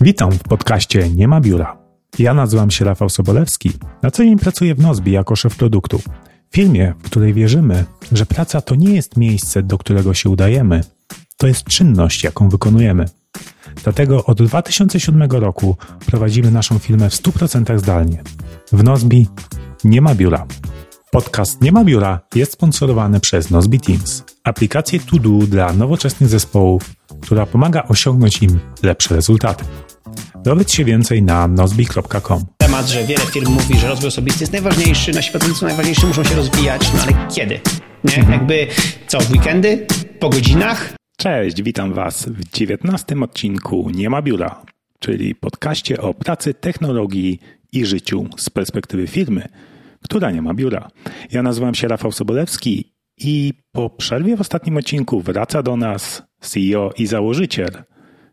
Witam w podcaście Nie ma biura. Ja nazywam się Rafał Sobolewski, na co dzień pracuję w Nozbe jako szef produktu. Firmie, w której wierzymy, że praca to nie jest miejsce, do którego się udajemy. To jest czynność, jaką wykonujemy. Dlatego od 2007 roku prowadzimy naszą firmę w 100% zdalnie. W Nozbe nie ma biura. Podcast Nie ma biura jest sponsorowany przez Nozbe Teams, aplikację to do dla nowoczesnych zespołów, która pomaga osiągnąć im lepsze rezultaty. Dowiedz się więcej na nozbe.com. Temat, że wiele firm mówi, że rozwój osobisty jest najważniejszy, nasi pracownicy są najważniejsi, muszą się rozwijać, no ale kiedy? Nie? Jakby co, w weekendy? Po godzinach? Cześć, witam Was w 19 odcinku Nie ma biura, czyli podcaście o pracy, technologii i życiu z perspektywy firmy, która nie ma biura. Ja nazywam się Rafał Sobolewski i po przerwie w ostatnim odcinku wraca do nas CEO i założyciel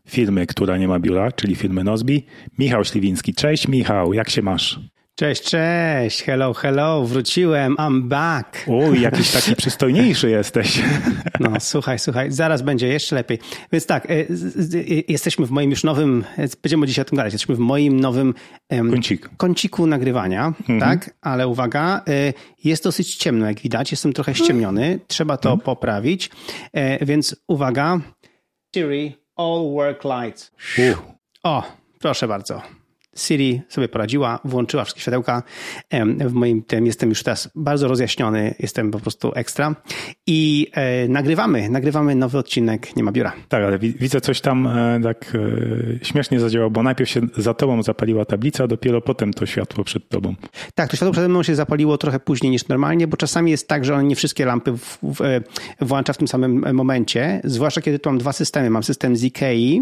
firmy, która nie ma biura, czyli firmy Nozbe, Michał Śliwiński. Cześć Michał, jak się masz? Cześć, cześć, hello, hello, wróciłem, I'm back. Uj, jakiś taki przystojniejszy jesteś. No słuchaj, zaraz będzie jeszcze lepiej. Więc tak, jesteśmy w moim już nowym, będziemy dzisiaj o tym gadać, jesteśmy w moim nowym kąciku nagrywania, tak? Ale uwaga, jest dosyć ciemno jak widać, jestem trochę ściemniony, trzeba to poprawić, więc uwaga. Siri, all work lights. O, proszę bardzo. Siri sobie poradziła, włączyła wszystkie światełka. W moim tym jestem już teraz bardzo rozjaśniony, jestem po prostu ekstra. I nagrywamy nowy odcinek Nie ma biura. Tak, ale widzę coś tam tak śmiesznie zadziałało, bo najpierw się za tobą zapaliła tablica, a dopiero potem to światło przed tobą. Tak, to światło przede mną się zapaliło trochę później niż normalnie, bo czasami jest tak, że on nie wszystkie lampy włącza w tym samym momencie, zwłaszcza kiedy tu mam dwa systemy. Mam system z Ikei,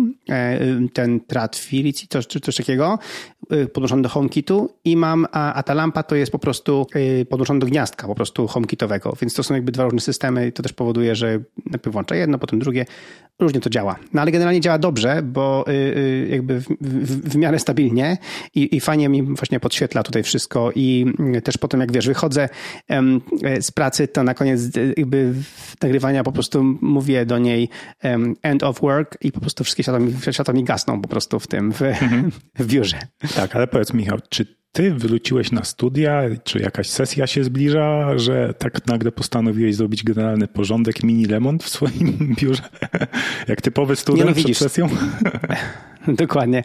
ten Trat-Firic czy coś takiego, podłączony do HomeKitu i mam, a ta lampa to jest po prostu podłączona do gniazdka po prostu HomeKitowego, więc to są jakby dwa różne systemy i to też powoduje, że najpierw włącza jedno, potem drugie, różnie to działa. No ale generalnie działa dobrze, bo jakby w miarę stabilnie i fajnie mi właśnie podświetla tutaj wszystko i też potem jak wiesz, wychodzę z pracy, to na koniec jakby nagrywania po prostu mówię do niej end of work i po prostu wszystkie światła mi gasną po prostu w biurze. Tak, ale powiedz Michał, czy ty wróciłeś na studia, czy jakaś sesja się zbliża, że tak nagle postanowiłeś zrobić generalny porządek, mini remont w swoim biurze? Jak typowy student przed sesją? Dokładnie.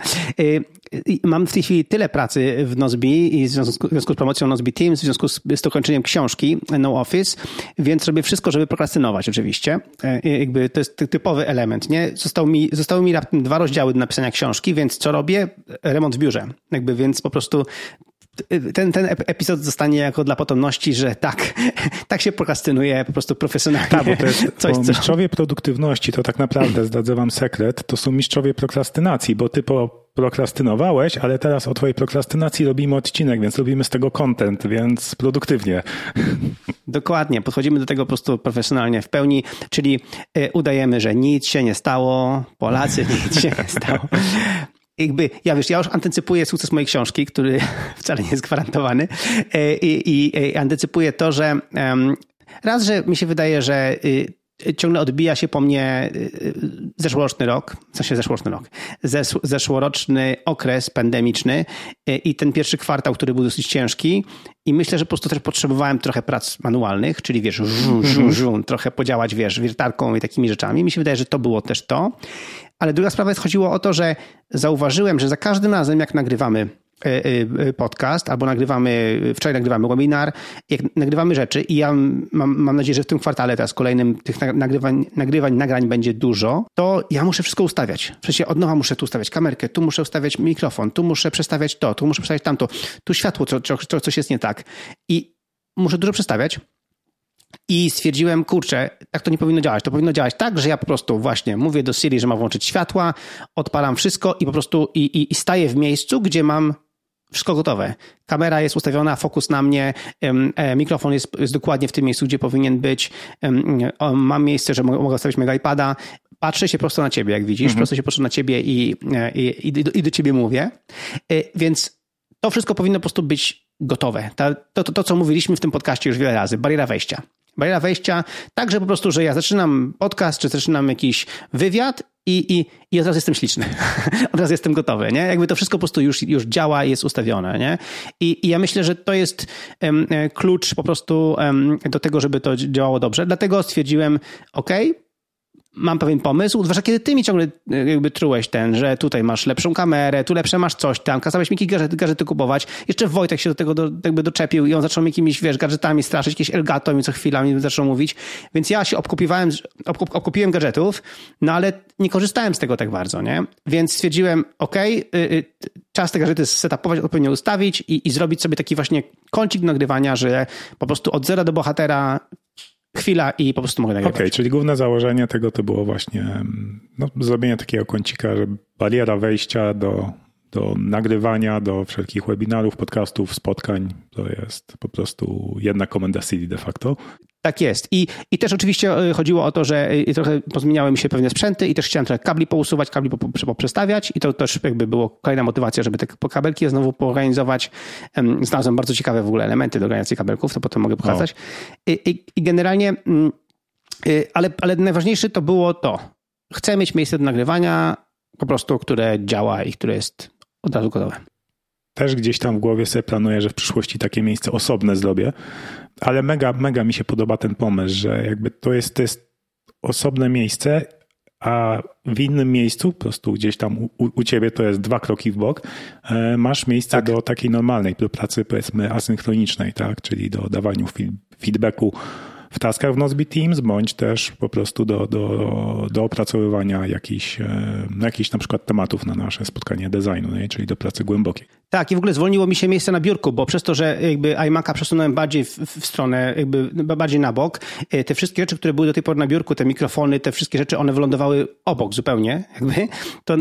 Mam w tej chwili tyle pracy w Nozbe i w związku z promocją Nozbe Teams, w związku z dokończeniem książki No Office, więc robię wszystko, żeby prokrastynować oczywiście. Jakby to jest typowy element, nie? Zostały mi raptem 2 rozdziały do napisania książki, więc co robię? Remont w biurze. Jakby więc po prostu ten epizod zostanie jako dla potomności, że tak się prokrastynuje po prostu profesjonalnie. Tak, bo to jest mistrzowie produktywności, to tak naprawdę zdradzę wam sekret, to są mistrzowie prokrastynacji, bo ty prokrastynowałeś, ale teraz o twojej prokrastynacji robimy odcinek, więc robimy z tego content, więc produktywnie. Dokładnie, podchodzimy do tego po prostu profesjonalnie w pełni, czyli udajemy, że nic się nie stało, Polacy nic się nie stało. Jakby, ja już antycypuję sukces mojej książki, który wcale nie jest gwarantowany i antycypuję to, że raz, że mi się wydaje, że ciągle odbija się po mnie zeszłoroczny okres pandemiczny i ten pierwszy kwartał, który był dosyć ciężki i myślę, że po prostu też potrzebowałem trochę prac manualnych, czyli wiesz, trochę podziałać, wiesz, wiertarką i takimi rzeczami. Mi się wydaje, że to było też to. Ale druga sprawa jest, chodziło o to, że zauważyłem, że za każdym razem jak nagrywamy podcast albo wczoraj nagrywamy webinar, jak nagrywamy rzeczy i ja mam nadzieję, że w tym kwartale teraz kolejnym tych nagrań będzie dużo, to ja muszę wszystko ustawiać. Przecież od nowa muszę tu ustawiać kamerkę, tu muszę ustawiać mikrofon, tu muszę przestawiać to, tu muszę przestawiać tamto, tu światło, coś jest nie tak i muszę dużo przestawiać. I stwierdziłem, kurczę, tak to nie powinno działać. To powinno działać tak, że ja po prostu właśnie mówię do Siri, że ma włączyć światła, odpalam wszystko i po prostu i staję w miejscu, gdzie mam wszystko gotowe. Kamera jest ustawiona, fokus na mnie, mikrofon jest dokładnie w tym miejscu, gdzie powinien być. Mam miejsce, że mogę ustawić mojego iPada. Patrzę się prosto na ciebie, jak widzisz. Prosto się patrzę na ciebie i do ciebie mówię. Więc to wszystko powinno po prostu być gotowe. To co mówiliśmy w tym podcaście już wiele razy. Bariera wejścia. bariera wejścia, tak, że po prostu, że ja zaczynam podcast, czy zaczynam jakiś wywiad i od razu jestem śliczny, od razu jestem gotowy, nie? Jakby to wszystko po prostu już działa i jest ustawione, nie? I ja myślę, że to jest klucz po prostu do tego, żeby to działało dobrze. Dlatego stwierdziłem, okej, mam pewien pomysł, zwłaszcza kiedy ty mi ciągle jakby trułeś ten, że tutaj masz lepszą kamerę, tu lepsze masz coś tam, kazałeś mi jakieś gadżety kupować. Jeszcze Wojtek się do tego jakby doczepił i on zaczął mi jakimiś, wiesz, gadżetami straszyć, jakieś Elgato mi co chwila mi zaczął mówić. Więc ja się obkupiłem gadżetów, no ale nie korzystałem z tego tak bardzo, nie? Więc stwierdziłem, czas te gadżety setupować, odpowiednio ustawić i zrobić sobie taki właśnie kącik nagrywania, że po prostu od zera do bohatera chwila i po prostu mogę nagrywać. Okej, czyli główne założenie tego to było właśnie zrobienie takiego kącika, że bariera wejścia do nagrywania, do wszelkich webinarów, podcastów, spotkań, to jest po prostu jedna komenda Siri de facto. Tak jest. I też oczywiście chodziło o to, że trochę pozmieniały mi się pewne sprzęty i też chciałem trochę kabli pousuwać, kabli poprzestawiać i to też jakby było kolejna motywacja, żeby te kabelki znowu poorganizować. Znalazłem bardzo ciekawe w ogóle elementy do organizacji kabelków, to potem mogę pokazać. I generalnie, ale najważniejsze to było to. Chcę mieć miejsce do nagrywania po prostu, które działa i które jest od razu gotowe. Też gdzieś tam w głowie sobie planuję, że w przyszłości takie miejsce osobne zrobię, ale mega mi się podoba ten pomysł, że jakby to jest osobne miejsce, a w innym miejscu, po prostu gdzieś tam u ciebie to jest 2 kroki w bok, masz miejsce do takiej normalnej, do pracy powiedzmy asynchronicznej, tak? Czyli do dawaniu feedbacku w taskach w Nozbe Teams, bądź też po prostu do opracowywania jakichś na przykład tematów na nasze spotkanie designu, nie? Czyli do pracy głębokiej. Tak, i w ogóle zwolniło mi się miejsce na biurku, bo przez to, że jakby iMac'a przesunąłem bardziej w stronę, jakby bardziej na bok, te wszystkie rzeczy, które były do tej pory na biurku, te mikrofony, te wszystkie rzeczy, one wylądowały obok zupełnie, jakby, to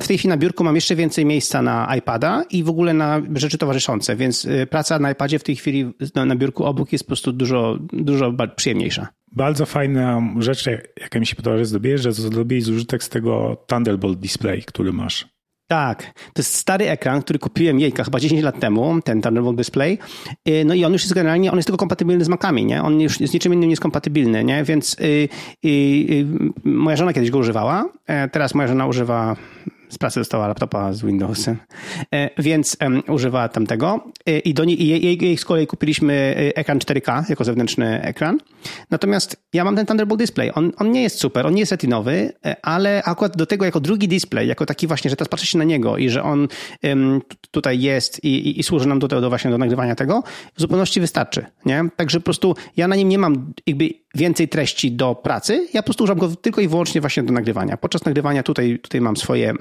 w tej chwili na biurku mam jeszcze więcej miejsca na iPada i w ogóle na rzeczy towarzyszące, więc praca na iPadzie w tej chwili na biurku obok jest po prostu dużo przyjemniejsza. Bardzo fajna rzecz, jaka mi się podoba, że zrobiłeś, użytek z tego Thunderbolt Display, który masz. Tak, to jest stary ekran, który kupiłem chyba 10 lat temu, ten Thunderbolt Display. No i on już jest generalnie, on jest tylko kompatybilny z Macami, nie? On już z niczym innym nie jest kompatybilny, nie? Więc moja żona kiedyś go używała, teraz moja żona używa... Z pracy dostała laptopa z Windowsem, więc używała tamtego i do niej jej z kolei kupiliśmy ekran 4K jako zewnętrzny ekran. Natomiast ja mam ten Thunderbolt Display. On nie jest super, on nie jest retinowy, ale akurat do tego jako drugi display, jako taki właśnie, że teraz patrzy się na niego i że on tutaj jest i służy nam do tego właśnie do nagrywania tego, w zupełności wystarczy, nie? Także po prostu ja na nim nie mam jakby więcej treści do pracy, ja po prostu używam go tylko i wyłącznie właśnie do nagrywania. Podczas nagrywania tutaj mam swoje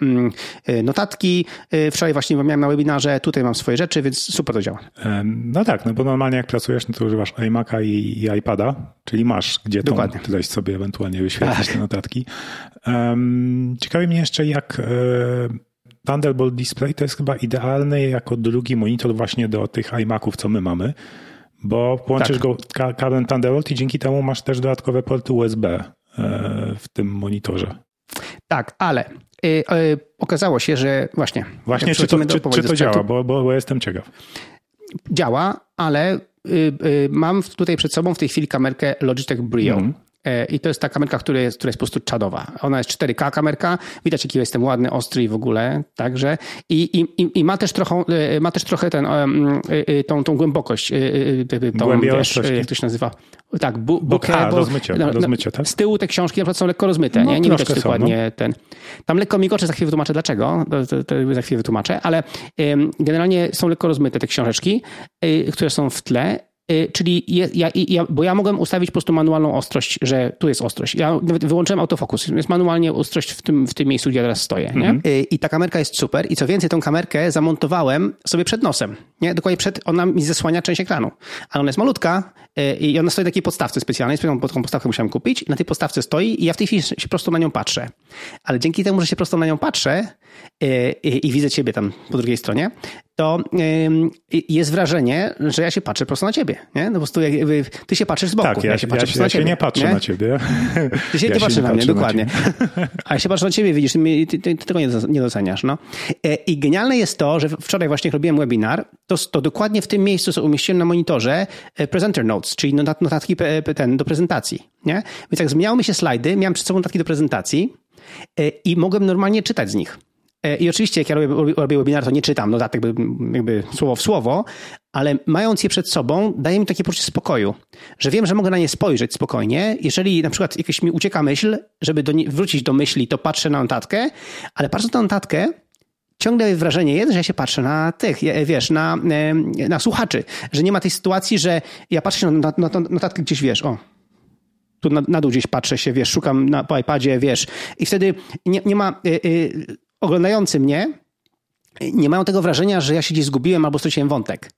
notatki, wczoraj właśnie miałem na webinarze, tutaj mam swoje rzeczy, więc super to działa. No tak, no bo normalnie jak pracujesz, no to używasz iMac'a i iPada, czyli masz gdzie to dać sobie ewentualnie wyświetlić te notatki. Ciekawi mnie jeszcze jak Thunderbolt Display to jest chyba idealny jako drugi monitor właśnie do tych iMac'ów, co my mamy, bo połączysz go kablem Thunderbolt i dzięki temu masz też dodatkowe porty USB w tym monitorze. Tak, ale okazało się, że właśnie... Właśnie, czy to działa, bo jestem ciekaw. Działa, ale mam tutaj przed sobą w tej chwili kamerkę Logitech BRIO. I to jest ta kamerka, która jest po prostu czadowa. Ona jest 4K kamerka, widać jaki jestem ładny, ostry i w ogóle, także i ma też trochę tą głębokość, jak to się nazywa. Tak, bokeh, rozmycie, tak? Z tyłu te książki na przykład są lekko rozmyte, nie widać dokładnie ten. Tam lekko migocze, za chwilę wytłumaczę dlaczego, to za chwilę wytłumaczę, ale generalnie są lekko rozmyte te książeczki, które są w tle. Czyli bo ja mogłem ustawić po prostu manualną ostrość, że tu jest ostrość. Ja nawet wyłączyłem autofokus. Jest manualnie ostrość w tym miejscu, gdzie ja teraz stoję. Nie? I ta kamerka jest super. I co więcej, tą kamerkę zamontowałem sobie przed nosem. Nie? Dokładnie ona mi zasłania część ekranu. Ale ona jest malutka i ona stoi na takiej podstawce specjalnej. Tą podstawkę musiałem kupić. Na tej podstawce stoi i ja w tej chwili się prosto na nią patrzę. Ale dzięki temu, że się prosto na nią patrzę i widzę ciebie tam po drugiej stronie, to jest wrażenie, że ja się patrzę prosto na ciebie. Nie? No po prostu jakby ty się patrzysz z boku. Tak, ja się nie patrzę na ciebie. Ty patrzysz na mnie, dokładnie. A ja się patrzę na ciebie, widzisz, ty tego nie doceniasz. No. I genialne jest to, że wczoraj właśnie robiłem webinar, to dokładnie w tym miejscu, co umieściłem na monitorze, presenter notes, czyli notatki do prezentacji. Nie? Więc jak zmieniały mi się slajdy, miałem przed sobą notatki do prezentacji i mogłem normalnie czytać z nich. I oczywiście, jak ja robię webinar, to nie czytam notatek jakby słowo w słowo, ale mając je przed sobą, daje mi takie poczucie spokoju, że wiem, że mogę na nie spojrzeć spokojnie. Jeżeli na przykład jakaś mi ucieka myśl, żeby wrócić do myśli, to patrzę na notatkę, ale patrząc na notatkę, ciągle wrażenie jest, że ja się patrzę na tych, wiesz, na słuchaczy, że nie ma tej sytuacji, że ja patrzę się na notatkę gdzieś, wiesz, o. Tu na dół gdzieś patrzę się, wiesz, szukam po iPadzie, wiesz. I wtedy nie ma... Oglądający mnie nie mają tego wrażenia, że ja się gdzieś zgubiłem albo straciłem wątek.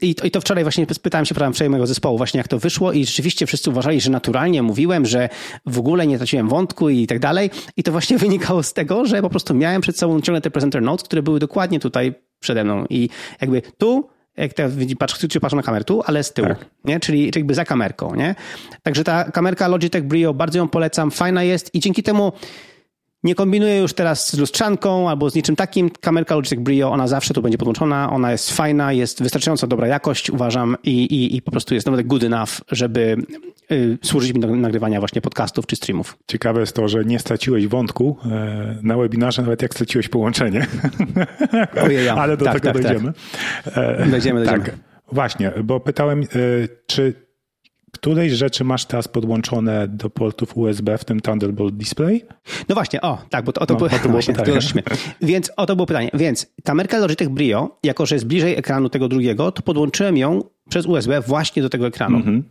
I to wczoraj właśnie spytałem się wczoraj mojego zespołu właśnie jak to wyszło i rzeczywiście wszyscy uważali, że naturalnie mówiłem, że w ogóle nie traciłem wątku i tak dalej. I to właśnie wynikało z tego, że po prostu miałem przed sobą ciągle te presenter notes, które były dokładnie tutaj przede mną. I jakby tu, jak teraz patrzę na kamerę tu, ale z tyłu, tak. Nie? Czyli jakby za kamerką. Nie? Także ta kamerka Logitech BRIO, bardzo ją polecam, fajna jest i dzięki temu nie kombinuję już teraz z lustrzanką albo z niczym takim. Kamerka Logitech BRIO, ona zawsze tu będzie podłączona, ona jest fajna, jest wystarczająco dobra jakość, uważam, i po prostu jest nawet good enough, żeby służyć mi do nagrywania właśnie podcastów czy streamów. Ciekawe jest to, że nie straciłeś wątku na webinarze, nawet jak straciłeś połączenie. Ojeja. Ale do tego dojdziemy. Tak. Dojdziemy. Tak, właśnie, bo pytałem, czy którejś rzeczy masz teraz podłączone do portów USB w tym Thunderbolt Display? No właśnie, to było pytanie. Więc ta kamerka Logitech BRIO, jako że jest bliżej ekranu tego drugiego, to podłączyłem ją przez USB właśnie do tego ekranu. Mm-hmm.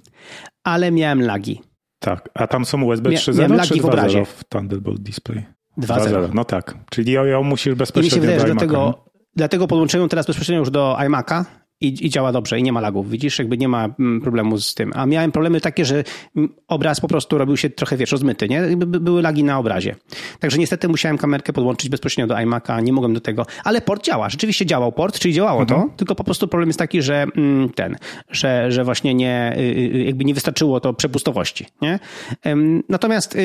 Ale miałem lagi. Tak, a tam są USB 3.0 czy 2.0 w Thunderbolt Display? 2.0. No tak, czyli ją musisz bezpośrednio do iMac'a. Dlatego podłączyłem teraz bezpośrednio już do iMac'a. I działa dobrze i nie ma lagów. Widzisz, jakby nie ma problemu z tym. A miałem problemy takie, że obraz po prostu robił się trochę, wiesz, rozmyty, nie? Były lagi na obrazie. Także niestety musiałem kamerkę podłączyć bezpośrednio do iMac'a, nie mogłem do tego. Ale port działa. Rzeczywiście działał port, czyli działało to, tylko po prostu problem jest taki, że że właśnie nie, jakby nie wystarczyło to przepustowości, nie? Natomiast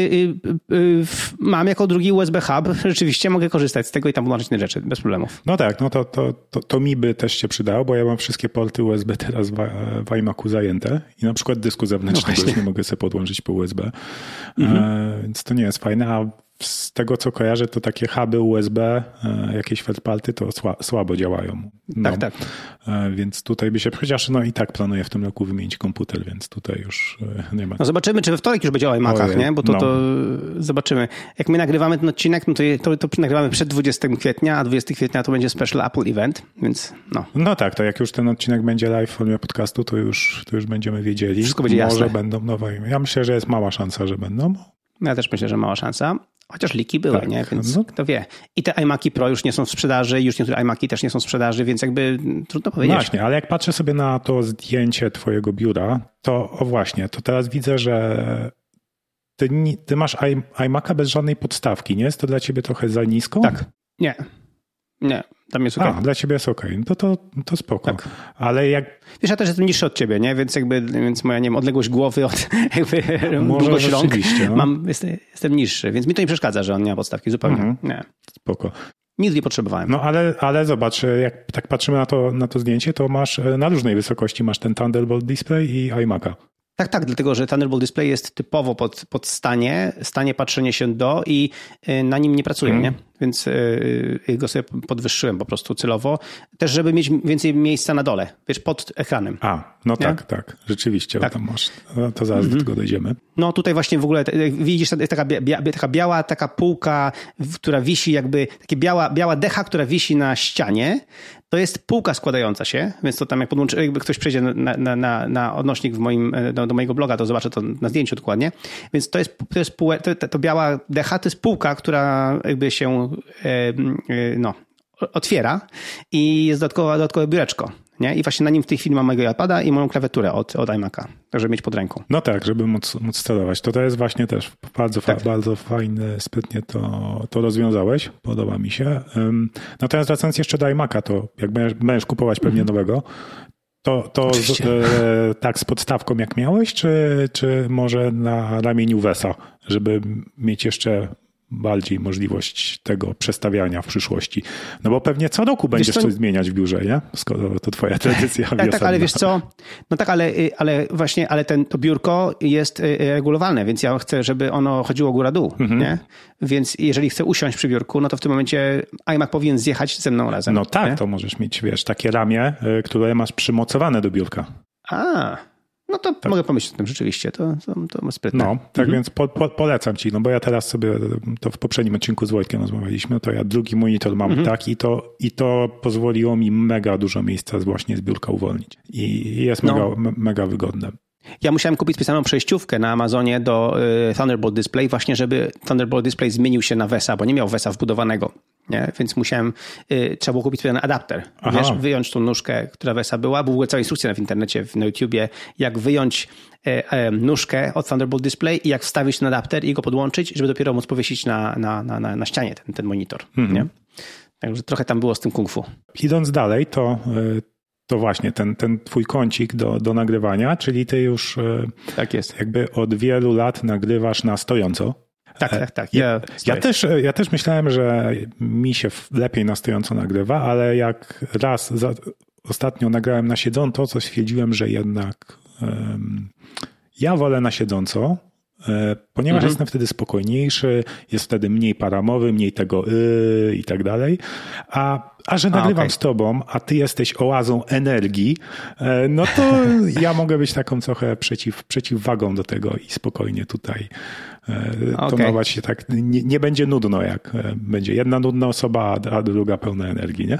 mam jako drugi USB hub, rzeczywiście mogę korzystać z tego i tam podłączyć inne rzeczy bez problemów. No tak, no to mi by też się przydało, bo ja mam wszystkie porty USB teraz w iMacu zajęte i na przykład dysku zewnętrznego już nie mogę sobie podłączyć po USB, więc to nie jest fajne, a z tego co kojarzę to takie huby USB, jakieś third party to słabo działają. No, tak. Więc tutaj by się, chociaż no i tak planuję w tym roku wymienić komputer, więc tutaj już nie ma. No zobaczymy, czy we wtorek już będzie o iMacach, nie? Bo to zobaczymy. Jak my nagrywamy ten odcinek, no to nagrywamy przed 20 kwietnia, a 20 kwietnia to będzie special Apple event, więc no. No tak, to jak już ten odcinek będzie live w formie podcastu, to już będziemy wiedzieli. Wszystko będzie jasne. Może będą nowe. Ja myślę, że jest mała szansa, że będą. Ja też myślę, że mała szansa. Chociaż liki były, tak, nie? Więc kto wie. I te iMaci Pro już nie są w sprzedaży, już niektóre iMaci też nie są w sprzedaży, więc jakby trudno powiedzieć. Właśnie, ale jak patrzę sobie na to zdjęcie twojego biura, to to teraz widzę, że ty masz iMaca bez żadnej podstawki, nie? Jest to dla ciebie trochę za nisko? Tak. Nie. Tam jest okej. Dla ciebie jest okej. To spoko. Tak. Ale jak... Wiesz, ja też jestem niższy od ciebie, nie? Więc moja, nie wiem, odległość głowy od jakby długość rąk. No. Jestem niższy, więc mi to nie przeszkadza, że on nie ma podstawki zupełnie. Nie. Spoko. Nigdy nie potrzebowałem. No ale zobacz, jak tak patrzymy na to zdjęcie, to masz na różnej wysokości masz ten Thunderbolt Display i iMac'a. Tak, dlatego, że Thunderbolt Display jest typowo pod stanie patrzenie się i na nim nie pracuję, nie? Więc go sobie podwyższyłem po prostu celowo. Też, żeby mieć więcej miejsca na dole, wiesz, pod ekranem. Tak, rzeczywiście. Tak. Tam masz, to zaraz do tego dojdziemy. No tutaj właśnie w ogóle widzisz, jest taka biała taka półka, która wisi jakby, takie biała decha, która wisi na ścianie. To jest półka składająca się, więc to tam jak podłączy, jakby ktoś przejdzie na odnośnik do mojego bloga, to zobaczę to na zdjęciu dokładnie. Więc to biała decha, to jest półka, która jakby się otwiera i jest dodatkowe biureczko. Nie? I właśnie na nim w tej chwili mam mojego iPada i moją klawiaturę od iMac'a, żeby mieć pod ręką. No tak, żeby móc sterować. To jest właśnie też bardzo fajne, sprytnie to rozwiązałeś. Podoba mi się. Natomiast wracając jeszcze do iMac'a, to jak będziesz kupować pewnie nowego, to tak z podstawką jak miałeś, czy może na ramieniu Wesa, żeby mieć jeszcze bardziej możliwość tego przestawiania w przyszłości. No bo pewnie co roku będziesz coś zmieniać w biurze, nie? Skoro to twoja tradycja wiosenna. Tak, ale wiesz co? No tak, ale właśnie, ale to biurko jest regulowalne, więc ja chcę, żeby ono chodziło góra-dół, nie? Więc jeżeli chcę usiąść przy biurku, no to w tym momencie iMac powinien zjechać ze mną razem. No tak, nie? To możesz mieć, wiesz, takie ramię, które masz przymocowane do biurka. No to tak. Mogę pomyśleć o tym rzeczywiście, to sprytne. No, tak więc polecam ci, no bo ja teraz sobie, to w poprzednim odcinku z Wojtkiem rozmawialiśmy, to ja drugi monitor mam, tak, i to pozwoliło mi mega dużo miejsca właśnie z biurka uwolnić. I jest mega wygodne. Ja musiałem kupić specjalną przejściówkę na Amazonie do Thunderbolt Display, właśnie żeby Thunderbolt Display zmienił się na VESA, bo nie miał VESA wbudowanego, nie? Więc trzeba było kupić specjalny adapter. Wiesz, wyjąć tą nóżkę, która VESA była. Była cała instrukcja w internecie, na YouTubie, jak wyjąć nóżkę od Thunderbolt Display i jak wstawić ten adapter i go podłączyć, żeby dopiero móc powiesić na ścianie ten monitor. Nie? Także trochę tam było z tym kung fu. Idąc dalej, to właśnie ten twój kącik do nagrywania, czyli ty już tak jest. Jakby od wielu lat nagrywasz na stojąco. Tak. Ja też myślałem, że mi się lepiej na stojąco nagrywa, ale jak ostatnio nagrałem na siedząco, to stwierdziłem, że jednak ja wolę na siedząco, ponieważ jestem wtedy spokojniejszy, jest wtedy mniej paramowy, mniej tego i tak dalej. A że nagrywam z tobą, a ty jesteś oazą energii, no to ja mogę być taką trochę przeciwwagą do tego i spokojnie tutaj tonować się tak. Nie będzie nudno, jak będzie jedna nudna osoba, a druga pełna energii, nie?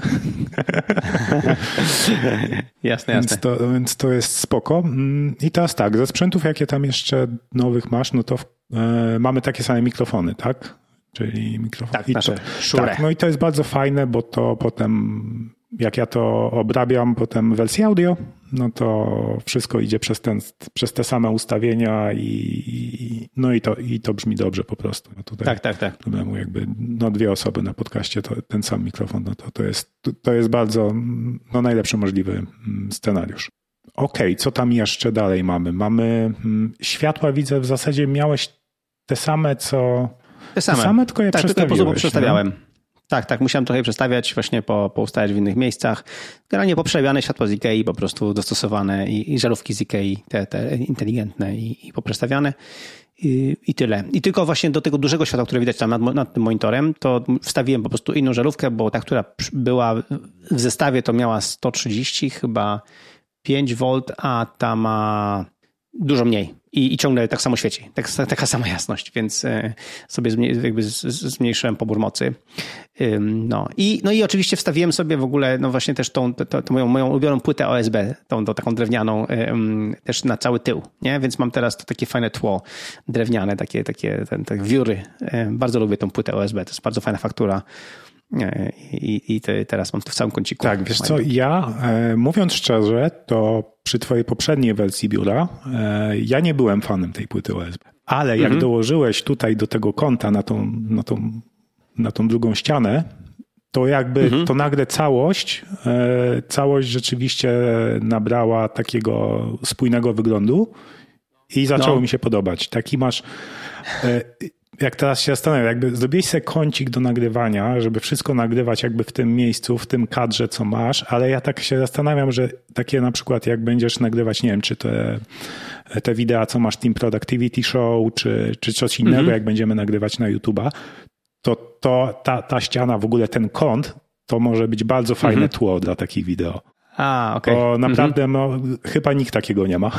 Jasne. Więc to jest spoko. I teraz tak, ze sprzętów, jakie tam jeszcze nowych masz, no to mamy takie same mikrofony, tak? Czyli mikrofon. Tak, nasze Shure. Tak, no i to jest bardzo fajne, bo to potem, jak ja to obrabiam potem wersję audio, no to wszystko idzie przez te same ustawienia i to brzmi dobrze po prostu. No tutaj tak. Problemu jakby, no dwie osoby na podcaście, to ten sam mikrofon, no to jest bardzo, no najlepszy możliwy scenariusz. Okej, co tam jeszcze dalej mamy? Mamy światła, widzę, w zasadzie miałeś te same, co... Te same, tylko je przestawiałem. Tak, musiałem trochę przestawiać, właśnie poustawiać w innych miejscach. Generalnie poprzewijane światło z Ikei, po prostu dostosowane i żarówki z Ikei, te inteligentne i poprzestawiane i tyle. I tylko właśnie do tego dużego światła, które widać tam nad tym monitorem, to wstawiłem po prostu inną żarówkę, bo ta, która była w zestawie, to miała 130 chyba 5V, a ta ma dużo mniej. I ciągle tak samo świeci. Taka sama jasność, więc sobie zmniejszyłem pobór mocy. I oczywiście wstawiłem sobie w ogóle, no właśnie też tą moją ulubioną płytę OSB, tą taką drewnianą, też na cały tył, nie? Więc mam teraz to takie fajne tło drewniane, takie wióry. Bardzo lubię tą płytę OSB, to jest bardzo fajna faktura. I teraz mam to w całym kąciku. Tak, wiesz co, ja mówiąc szczerze, to przy twojej poprzedniej wersji biura ja nie byłem fanem tej płyty OSB, ale jak dołożyłeś tutaj do tego kąta na tą drugą ścianę, to jakby to nagle całość rzeczywiście nabrała takiego spójnego wyglądu i zaczęło mi się podobać. Taki masz... Jak teraz się zastanawiam, jakby zrobiłeś sobie kącik do nagrywania, żeby wszystko nagrywać jakby w tym miejscu, w tym kadrze, co masz, ale ja tak się zastanawiam, że takie na przykład jak będziesz nagrywać, nie wiem, czy te wideo, co masz Team Productivity Show, czy coś innego, jak będziemy nagrywać na YouTube'a, to ta ściana, w ogóle ten kąt, to może być bardzo fajne tło dla takich wideo. Bo naprawdę chyba nikt takiego nie ma.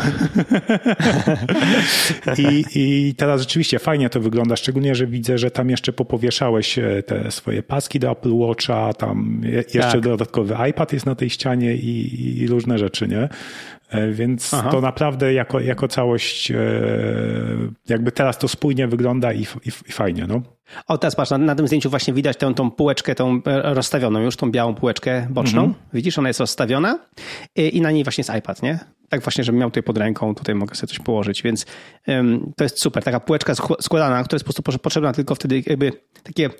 I teraz rzeczywiście fajnie to wygląda, szczególnie, że widzę, że tam jeszcze popowieszałeś te swoje paski do Apple Watcha, tam jeszcze dodatkowy iPad jest na tej ścianie i różne rzeczy, nie? Więc to naprawdę jako całość jakby teraz to spójnie wygląda i fajnie, no. Teraz patrz, na tym zdjęciu właśnie widać tą półeczkę, tą rozstawioną już, tą białą półeczkę boczną. Widzisz, ona jest rozstawiona i na niej właśnie jest iPad, nie? Tak właśnie, żebym miał tutaj pod ręką, tutaj mogę sobie coś położyć, więc to jest super. Taka półeczka składana, która jest po prostu potrzebna tylko wtedy jakby takie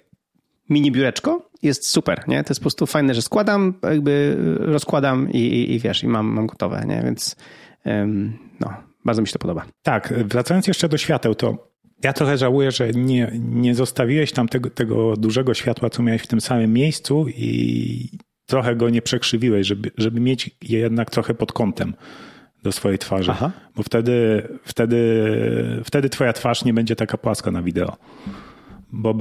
mini biureczko jest super, nie? To jest po prostu fajne, że składam, jakby rozkładam i wiesz, i mam gotowe, nie? Więc bardzo mi się to podoba. Tak, wracając jeszcze do świateł, to Ja trochę żałuję, że nie zostawiłeś tam tego dużego światła, co miałeś w tym samym miejscu i trochę go nie przekrzywiłeś, żeby mieć je jednak trochę pod kątem do swojej twarzy. Aha. Bo wtedy twoja twarz nie będzie taka płaska na wideo, bo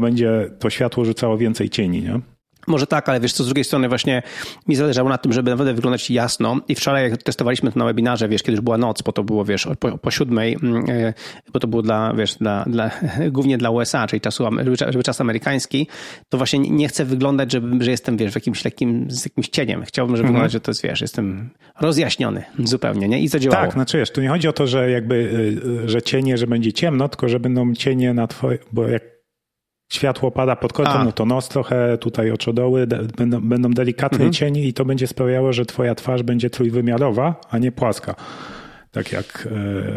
będzie to światło rzucało więcej cieni, nie? Może tak, ale wiesz co, z drugiej strony właśnie mi zależało na tym, żeby naprawdę wyglądać jasno i wczoraj jak testowaliśmy to na webinarze, wiesz, kiedy już była noc, bo to było, wiesz, po 7, bo to było głównie dla USA, czyli czasu, żeby czas amerykański, to właśnie nie chcę wyglądać, że jestem, wiesz, w jakimś lekkim, z jakimś cieniem. Chciałbym, żeby wyglądać, że to jest, wiesz, jestem rozjaśniony zupełnie, nie? I zadziałało. Tak, znaczy wiesz, tu nie chodzi o to, że jakby, że cienie, że będzie ciemno, tylko że będą cienie na twoje, bo jak światło pada pod kątem, no to nos trochę, tutaj oczodoły, będą delikatne cienie i to będzie sprawiało, że twoja twarz będzie trójwymiarowa, a nie płaska.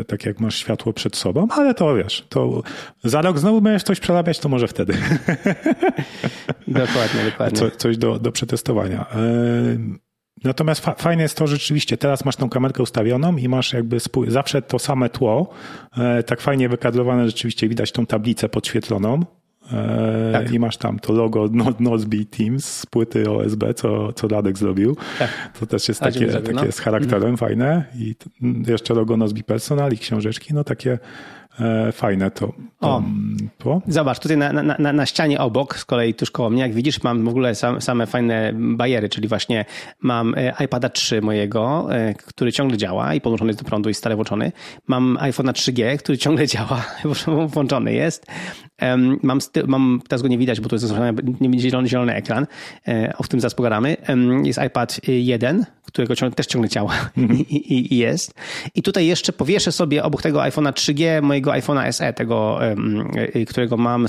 Tak jak masz światło przed sobą, ale to wiesz, to za rok znowu będziesz coś przerabiać, to może wtedy. Dokładnie. Coś do przetestowania. Natomiast fajne jest to, że rzeczywiście teraz masz tą kamerkę ustawioną i masz jakby zawsze to same tło, tak fajnie wykadrowane, rzeczywiście widać tą tablicę podświetloną. Tak. I masz tam to logo Nozbe Teams z płyty OSB, co Radek zrobił. Tak. To też jest takie z charakterem fajne. I jeszcze logo Nozbe Personal i książeczki, no takie fajne to. Zobacz, tutaj na ścianie obok, z kolei tuż koło mnie, jak widzisz, mam w ogóle same fajne bajery, czyli właśnie mam iPada 3 mojego, który ciągle działa i podłączony jest do prądu i stale włączony. Mam iPhone'a 3G, który ciągle działa, włączony jest. Mam teraz go nie widać, bo tu jest zielony ekran, o tym zaraz pogadamy. Jest iPad 1, którego też ciągle działa i jest. I tutaj jeszcze powieszę sobie obok tego iPhone'a 3G mojego iPhone'a SE, tego, którego mam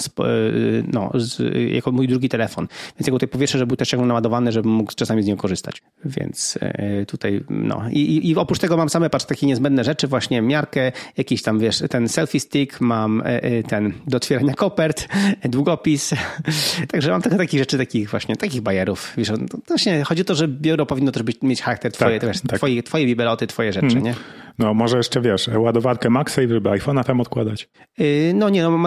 jako mój drugi telefon. Więc ja go tutaj powieszę, żeby był też ciągle naładowany, żebym mógł czasami z niego korzystać. Więc tutaj I oprócz tego mam same, patrz, takie niezbędne rzeczy, właśnie miarkę, jakiś tam, wiesz, ten selfie stick, mam ten do otwierania kopert, długopis. Także mam trochę takich rzeczy, takich bajerów. Wiesz, właśnie chodzi o to, że biuro powinno też mieć charakter twoje bibeloty, twoje rzeczy, nie? No może jeszcze, wiesz, ładowarkę MagSafe, żeby iPhone'a tam odkładać.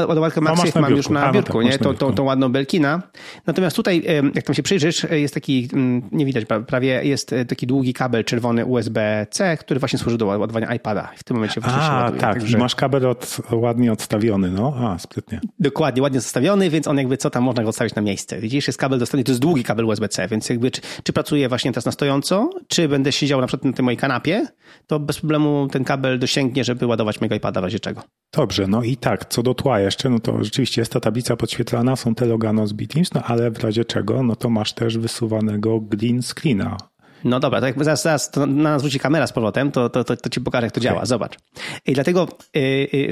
Ładowarkę MagSafe mam już na biurku, nie? Tą ładną Belkina. Natomiast tutaj, jak tam się przyjrzysz, jest taki, nie widać prawie, jest taki długi kabel czerwony USB-C, który właśnie służy do ładowania iPada. W tym momencie właśnie się ładuje. Tak, także... masz kabel ładnie odstawiony, sprytnie. Dokładnie, ładnie zostawiony, więc on jakby co tam można go odstawić na miejsce. Widzisz, jest kabel dostępny, to jest długi kabel USB-C, więc jakby czy pracuję właśnie teraz na stojąco, czy będę siedział na przykład na tej mojej kanapie, to bez problemu ten kabel dosięgnie, żeby ładować mojego iPada w razie czego. Dobrze, no i tak, co do tła jeszcze, no to rzeczywiście jest ta tablica podświetlana, są te loga Nozbe Teams, ale w razie czego, no to masz też wysuwanego green screena. No dobra, to jak zaraz to na nas wróci kamera z powrotem, to ci pokażę, jak to działa. Zobacz. I dlatego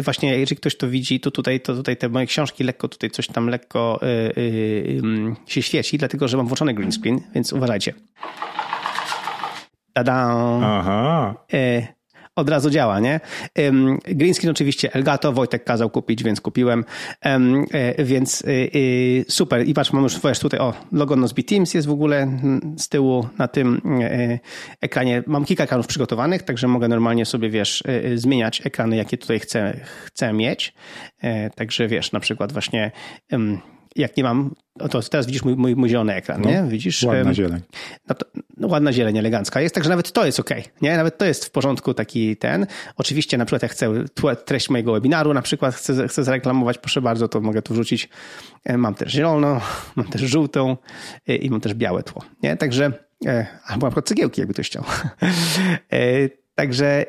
właśnie, jeżeli ktoś to widzi, to tutaj te moje książki się świeci, dlatego że mam włączony green screen, więc uważajcie. Ta-da! Aha. Od razu działa, nie? Green screen oczywiście Elgato, Wojtek kazał kupić, więc kupiłem. Więc super. I patrz, mam już tutaj logo Nozbe Teams jest w ogóle z tyłu na tym ekranie. Mam kilka ekranów przygotowanych, także mogę normalnie sobie, wiesz, zmieniać ekrany, jakie tutaj chcę mieć. Także wiesz, na przykład właśnie... Jak nie mam, to teraz widzisz mój zielony ekran, nie? Widzisz? Ładna zieleń. Ładna zieleń, elegancka jest, także nawet to jest okej, nie? Nawet to jest w porządku taki ten. Oczywiście na przykład jak chcę treść mojego webinaru, na przykład chcę zreklamować, proszę bardzo, to mogę tu wrzucić. Mam też zieloną, mam też żółtą i mam też białe tło, nie? Także, albo na przykład cegiełki, jakby ktoś chciał. Także...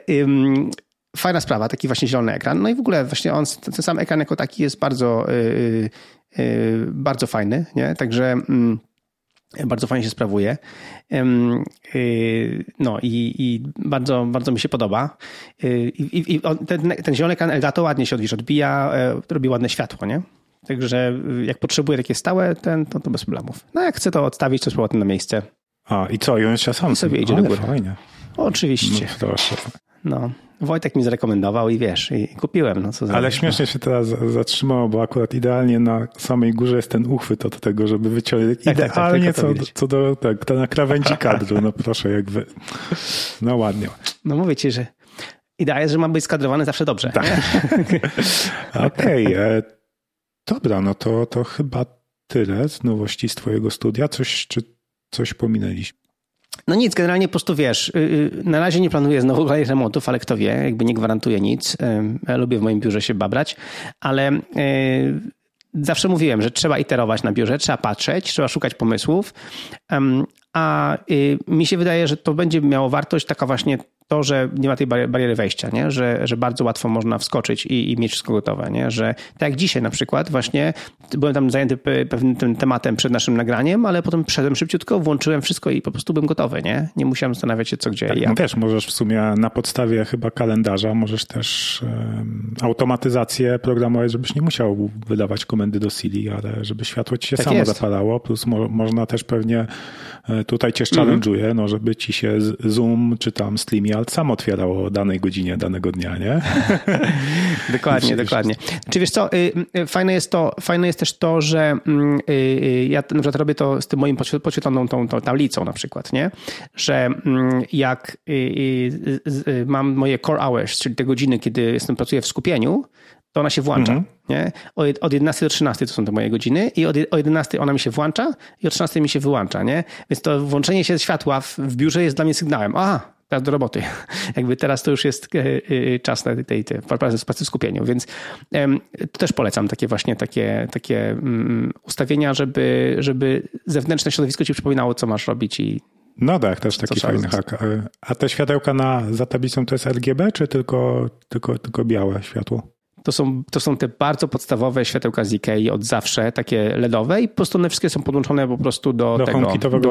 Fajna sprawa, taki właśnie zielony ekran. No i w ogóle właśnie on, ten sam ekran jako taki jest bardzo fajny, nie? Także bardzo fajnie się sprawuje. I bardzo, bardzo mi się podoba. Ten zielony ekran Elgato ładnie się odbija, robi ładne światło, nie? Także jak potrzebuję takie stałe, to bez problemów. No jak chcę to odstawić, to z powrotem na miejsce. I co? I on się sam sobie idzie do góry. Fajnie. Oczywiście. Wojtek mi zrekomendował i wiesz, i kupiłem. Ale śmiesznie się teraz zatrzymało, bo akurat idealnie na samej górze jest ten uchwyt od tego, żeby wyciąć. Idealnie co do na krawędzi kadru. No proszę, ładnie. No mówię ci, że Idea jest, że ma być skadrowany zawsze dobrze. Tak. Okej. Dobra, no to chyba tyle z nowości z twojego studia. Coś pominęliśmy? No nic, generalnie po prostu wiesz, na razie nie planuję znowu kolejnych remontów, ale kto wie, jakby nie gwarantuję nic. Ja lubię w moim biurze się babrać, ale zawsze mówiłem, że trzeba iterować na biurze, trzeba patrzeć, trzeba szukać pomysłów, a mi się wydaje, że to będzie miało wartość taka właśnie to, że nie ma tej bariery wejścia, nie? Że bardzo łatwo można wskoczyć i mieć wszystko gotowe, nie? Że tak jak dzisiaj na przykład właśnie byłem tam zajęty pewnym tym tematem przed naszym nagraniem, ale potem przyszedłem szybciutko, włączyłem wszystko i po prostu byłem gotowy, nie? Nie musiałem zastanawiać się co, gdzie, tak, jak. No też możesz w sumie na podstawie chyba kalendarza, możesz też automatyzację programować, żebyś nie musiał wydawać komendy do Siri, ale żeby światło ci się tak samo zapalało, plus można też pewnie tutaj cię challenge'uje, no żeby ci się Zoom czy tam StreamYard sam otwierało o danej godzinie, danego dnia, nie? Dokładnie, dokładnie. Czy wiesz co, fajne jest też to, że ja na przykład robię to z tym moim podświetloną tą tablicą na przykład, nie? Że jak mam moje core hours, czyli te godziny, kiedy pracuję w skupieniu, to ona się włącza. Nie? Od 11 do 13 to są te moje godziny i o 11 ona mi się włącza i o 13 mi się wyłącza, nie? Więc to włączenie się światła w biurze jest dla mnie sygnałem. Aha, teraz do roboty. Jakby teraz to już jest czas na tej pracy w skupieniu, więc to też polecam takie ustawienia, żeby zewnętrzne środowisko ci przypominało, co masz robić i... No tak, też taki fajny hack. A te światełka za tablicą to jest RGB, czy tylko białe światło? To są te bardzo podstawowe światełka z Ikei od zawsze, takie LEDowe i po prostu one wszystkie są podłączone po prostu do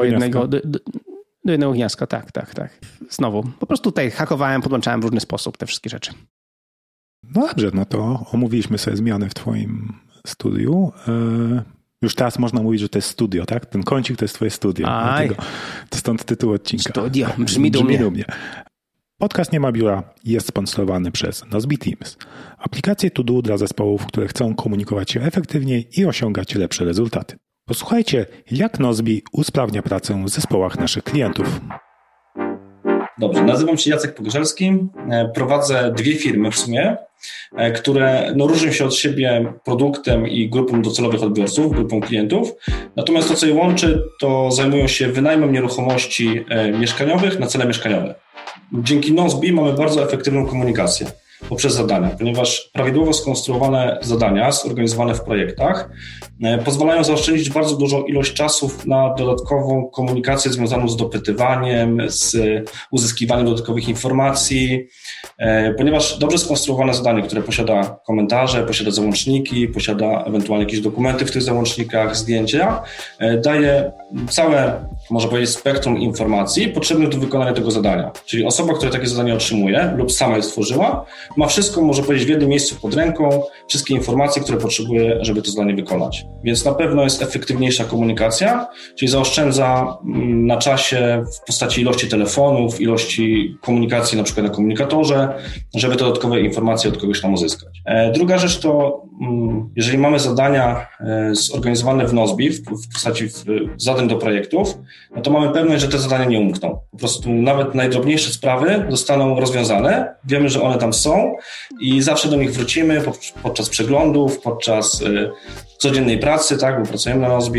jednego gniazdka, tak. Znowu, po prostu tutaj hakowałem, podłączałem w różny sposób te wszystkie rzeczy. No dobrze, no to omówiliśmy sobie zmiany w twoim studiu. Już teraz można mówić, że to jest studio, tak? Ten kącik to jest twoje studio. Dlatego, to stąd tytuł odcinka. Studio, brzmi dumnie. Podcast Nie ma biura jest sponsorowany przez Nozbe Teams. Aplikację to do dla zespołów, które chcą komunikować się efektywniej i osiągać lepsze rezultaty. Posłuchajcie, jak Nozbe usprawnia pracę w zespołach naszych klientów. Dobrze, nazywam się Jacek Pogorzelski, prowadzę dwie firmy w sumie, które różnią się od siebie produktem i grupą docelowych odbiorców, grupą klientów. Natomiast to, co je łączy, to zajmują się wynajmem nieruchomości mieszkaniowych na cele mieszkaniowe. Dzięki Nozbe mamy bardzo efektywną komunikację poprzez zadania, ponieważ prawidłowo skonstruowane zadania zorganizowane w projektach pozwalają zaoszczędzić bardzo dużą ilość czasów na dodatkową komunikację związaną z dopytywaniem, z uzyskiwaniem dodatkowych informacji, ponieważ dobrze skonstruowane zadanie, które posiada komentarze, posiada załączniki, posiada ewentualnie jakieś dokumenty w tych załącznikach, zdjęcia, daje całe, można powiedzieć, spektrum informacji potrzebnych do wykonania tego zadania. Czyli osoba, która takie zadanie otrzymuje lub sama je stworzyła, ma wszystko, może powiedzieć, w jednym miejscu pod ręką, wszystkie informacje, które potrzebuje, żeby to zadanie wykonać. Więc na pewno jest efektywniejsza komunikacja, czyli zaoszczędza na czasie w postaci ilości telefonów, ilości komunikacji na przykład na komunikatorze, żeby dodatkowe informacje od kogoś tam uzyskać. Druga rzecz to, jeżeli mamy zadania zorganizowane w Nozbe, w postaci zadań do projektów, no to mamy pewność, że te zadania nie umkną. Po prostu nawet najdrobniejsze sprawy zostaną rozwiązane, wiemy, że one tam są i zawsze do nich wrócimy podczas przeglądów, podczas codziennej pracy, tak, bo pracujemy na Nozbe,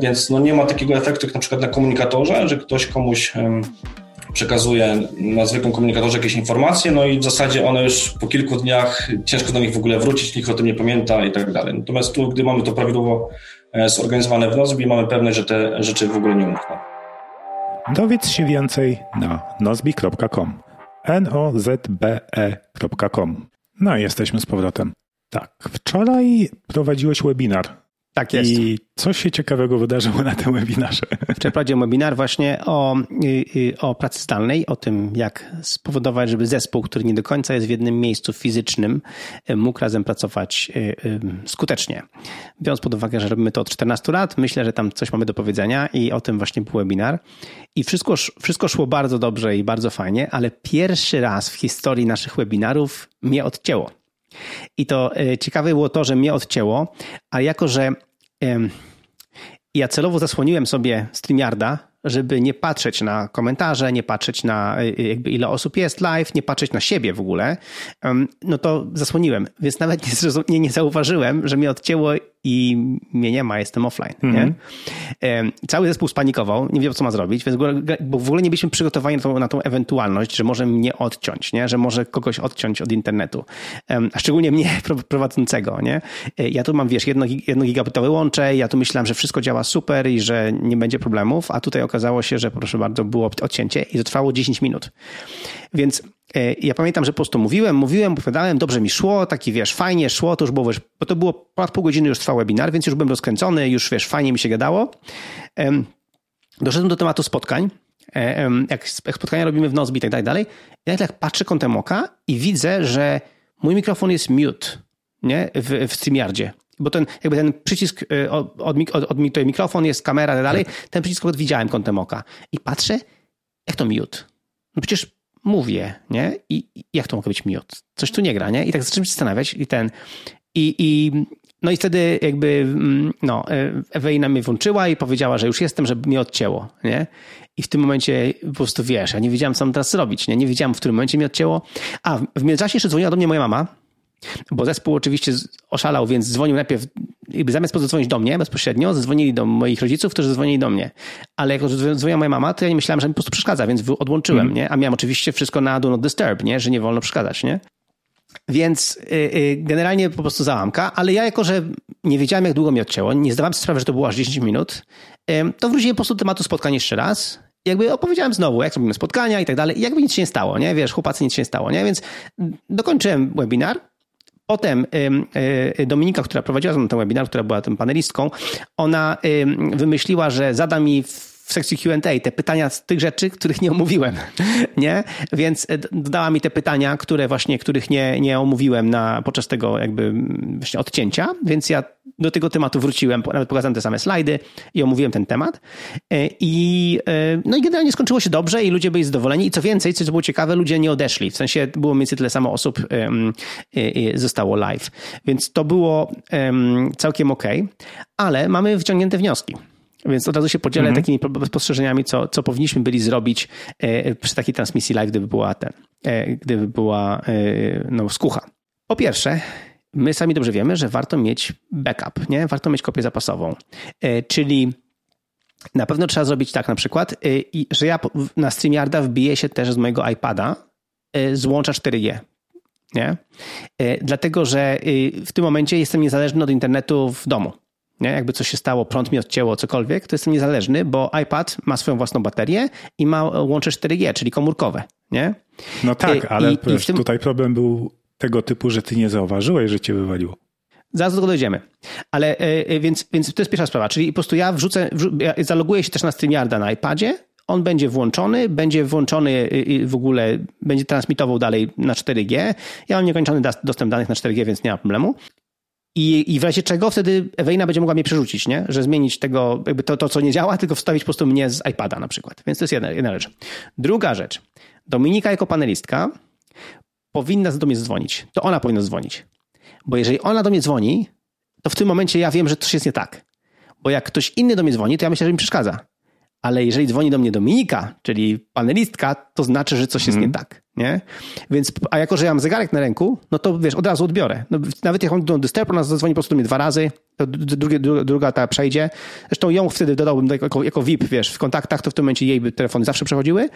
więc nie ma takiego efektu jak na przykład na komunikatorze, że ktoś komuś przekazuje na zwykłym komunikatorze jakieś informacje, i w zasadzie one już po kilku dniach ciężko do nich w ogóle wrócić, nikt o tym nie pamięta i tak dalej. Natomiast tu, gdy mamy to prawidłowo zorganizowane w Nozbe, mamy pewność, że te rzeczy w ogóle nie umkną. Dowiedz się więcej na nozbe.com. nozbe.com. No i jesteśmy z powrotem. Tak, wczoraj prowadziłeś webinar. Tak jest. I co się ciekawego wydarzyło na tym webinarze? Przeprowadziłem webinar właśnie o pracy zdalnej, o tym, jak spowodować, żeby zespół, który nie do końca jest w jednym miejscu fizycznym, mógł razem pracować skutecznie. Biorąc pod uwagę, że robimy to od 14 lat, myślę, że tam coś mamy do powiedzenia i o tym właśnie był webinar. I wszystko szło bardzo dobrze i bardzo fajnie, ale pierwszy raz w historii naszych webinarów mnie odcięło. I to ciekawe było to, że mnie odcięło, a jako, że ja celowo zasłoniłem sobie StreamYarda, żeby nie patrzeć na komentarze, nie patrzeć na jakby ile osób jest live, nie patrzeć na siebie w ogóle, no to zasłoniłem. Więc nawet nie zauważyłem, że mnie odcięło i mnie nie ma, jestem offline. Nie? Cały zespół spanikował, nie wiedział co ma zrobić, więc bo w ogóle nie byliśmy przygotowani na tą ewentualność, że może mnie odciąć, nie? Że może kogoś odciąć od internetu, a szczególnie mnie prowadzącego. Nie? Ja tu mam, wiesz, jednogigabitowe łącze, ja tu myślałem, że wszystko działa super i że nie będzie problemów, a tutaj okazało się, że proszę bardzo, było odcięcie i to trwało 10 minut. Więc ja pamiętam, że po prostu mówiłem, opowiadałem, dobrze mi szło, taki wiesz, fajnie szło, to już było, wiesz, bo to było ponad pół godziny już trwał webinar, więc już byłem rozkręcony, już wiesz, fajnie mi się gadało. Doszedłem do tematu spotkań, jak spotkania robimy w Nozbe i tak dalej, ja tak patrzę kątem oka i widzę, że mój mikrofon jest mute, nie? W StreamYardzie. Bo ten przycisk od to mikrofon, jest kamera i tak dalej, ten przycisk widziałem kątem oka. I patrzę, jak to mute? No przecież mówię, nie? I jak to mogę być mute? Coś tu nie gra, nie? I tak zacząłem się zastanawiać no i wtedy jakby no, Ewelina mnie włączyła i powiedziała, że już jestem, żeby mnie odcięło, nie? I w tym momencie po prostu wiesz, ja nie wiedziałem, co mam teraz robić, nie? Nie wiedziałem, w którym momencie mnie odcięło. A w międzyczasie jeszcze dzwoniła do mnie moja mama, bo zespół oczywiście oszalał, więc dzwonił najpierw, jakby zamiast zadzwonić do mnie bezpośrednio, zadzwonili do moich rodziców, którzy zadzwonili do mnie. Ale jak dzwoniła moja mama, to ja nie myślałem, że mi po prostu przeszkadza, więc odłączyłem, nie? A miałem oczywiście wszystko na do not disturb, nie? Że nie wolno przeszkadzać, nie? Więc generalnie po prostu załamka, ale ja jako, że nie wiedziałem jak długo mi odcięło, nie zdawałem sobie sprawy, że to było aż 10 minut, to wróciłem po prostu do tematu spotkań jeszcze raz. Jakby opowiedziałem znowu, jak robimy spotkania i tak dalej. I jakby nic się nie stało, nie? Wiesz, chłopacy, nic się nie stało, nie? Więc dokończyłem webinar. Potem Dominika, która prowadziła ten webinar, która była tym panelistką, ona wymyśliła, że zada mi w sekcji Q&A te pytania z tych rzeczy, których nie omówiłem, nie? Więc dodała mi te pytania, których nie omówiłem podczas tego jakby właśnie odcięcia, więc ja do tego tematu wróciłem, nawet pokazałem te same slajdy i omówiłem ten temat. No i generalnie skończyło się dobrze i ludzie byli zadowoleni i co więcej, co było ciekawe, ludzie nie odeszli, w sensie było mniej więcej tyle samo osób zostało live, więc to było całkiem okej, ale mamy wyciągnięte wnioski. Więc od razu się podzielę takimi spostrzeżeniami, co powinniśmy byli zrobić przy takiej transmisji live, gdyby była skucha. Po pierwsze, my sami dobrze wiemy, że warto mieć backup, nie? Warto mieć kopię zapasową. Czyli na pewno trzeba zrobić tak na przykład, że ja na StreamYarda wbiję się też z mojego iPada z łącza 4G. Nie? Dlatego, że w tym momencie jestem niezależny od internetu w domu. Nie? Jakby coś się stało, prąd mi odcięło, cokolwiek, to jestem niezależny, bo iPad ma swoją własną baterię i ma łącze 4G, czyli komórkowe. Nie? No tak, ale tutaj problem był tego typu, że ty nie zauważyłeś, że cię wywaliło. Zaraz do tego dojdziemy. Ale więc to jest pierwsza sprawa, czyli po prostu ja zaloguję się też na StreamYarda na iPadzie, on będzie włączony, w ogóle, będzie transmitował dalej na 4G. Ja mam niekończony dostęp danych na 4G, więc nie ma problemu. I w razie czego wtedy Ewelina będzie mogła mnie przerzucić, nie? Że zmienić tego, jakby to co nie działa, tylko wstawić po prostu mnie z iPada na przykład. Więc to jest jedna rzecz. Druga rzecz. Dominika jako panelistka powinna do mnie dzwonić. To ona powinna dzwonić. Bo jeżeli ona do mnie dzwoni, to w tym momencie ja wiem, że coś jest nie tak. Bo jak ktoś inny do mnie dzwoni, to ja myślę, że mi przeszkadza. Ale jeżeli dzwoni do mnie Dominika, czyli panelistka, to znaczy, że coś jest nie tak, nie? Więc, a jako, że ja mam zegarek na ręku, no to wiesz, od razu odbiorę. No, nawet jak on do disturb, ona zadzwoni po prostu do mnie dwa razy, to druga ta przejdzie. Zresztą ją wtedy dodałbym jako VIP, wiesz, w kontaktach, to w tym momencie jej telefony zawsze przechodziły.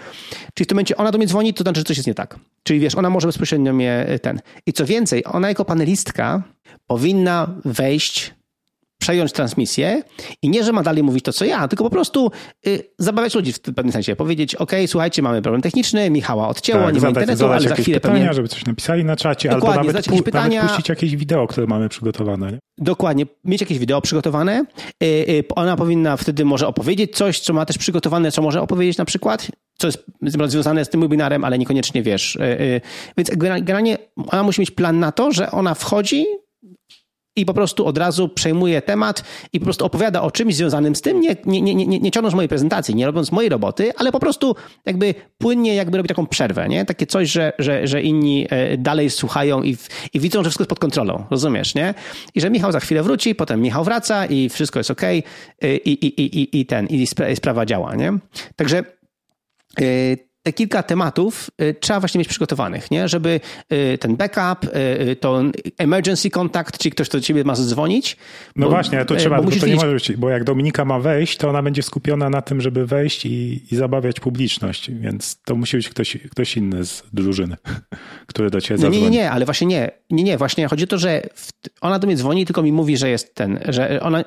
Czyli w tym momencie ona do mnie dzwoni, to znaczy, że coś jest nie tak. Czyli wiesz, ona może bezpośrednio mnie ten. I co więcej, ona jako panelistka powinna wejść, przejąć transmisję i nie, że ma dalej mówić to, co ja, tylko po prostu zabawiać ludzi w pewnym sensie. Powiedzieć, okej, słuchajcie, mamy problem techniczny, Michała odcięło, tak, nie ma internetu, ale za chwilę pytania, pewnie... żeby coś napisali na czacie, dokładnie, albo nawet puścić jakieś wideo, które mamy przygotowane. Nie? Dokładnie, mieć jakieś wideo przygotowane. Ona powinna wtedy może opowiedzieć coś, co ma też przygotowane, co może opowiedzieć na przykład, co jest związane z tym webinarem, ale niekoniecznie wiesz. Więc generalnie ona musi mieć plan na to, że ona wchodzi, i po prostu od razu przejmuje temat i po prostu opowiada o czymś związanym z tym, nie ciągnąc mojej prezentacji, nie robiąc mojej roboty, ale po prostu jakby płynnie jakby robi taką przerwę, nie? Takie coś, że inni dalej słuchają i widzą, że wszystko jest pod kontrolą, rozumiesz, nie? I że Michał za chwilę wróci, potem Michał wraca i wszystko jest okej, i sprawa działa, nie? Także te kilka tematów trzeba właśnie mieć przygotowanych, nie? Żeby ten backup, to emergency contact, czyli ktoś, kto do ciebie ma zadzwonić. No bo, właśnie, to trzeba, bo to nie może być, bo jak Dominika ma wejść, to ona będzie skupiona na tym, żeby wejść i zabawiać publiczność, więc to musi być ktoś inny z drużyny, który do ciebie zadzwoni. Właśnie chodzi o to, że ona do mnie dzwoni, tylko mi mówi, że jest ten, że ona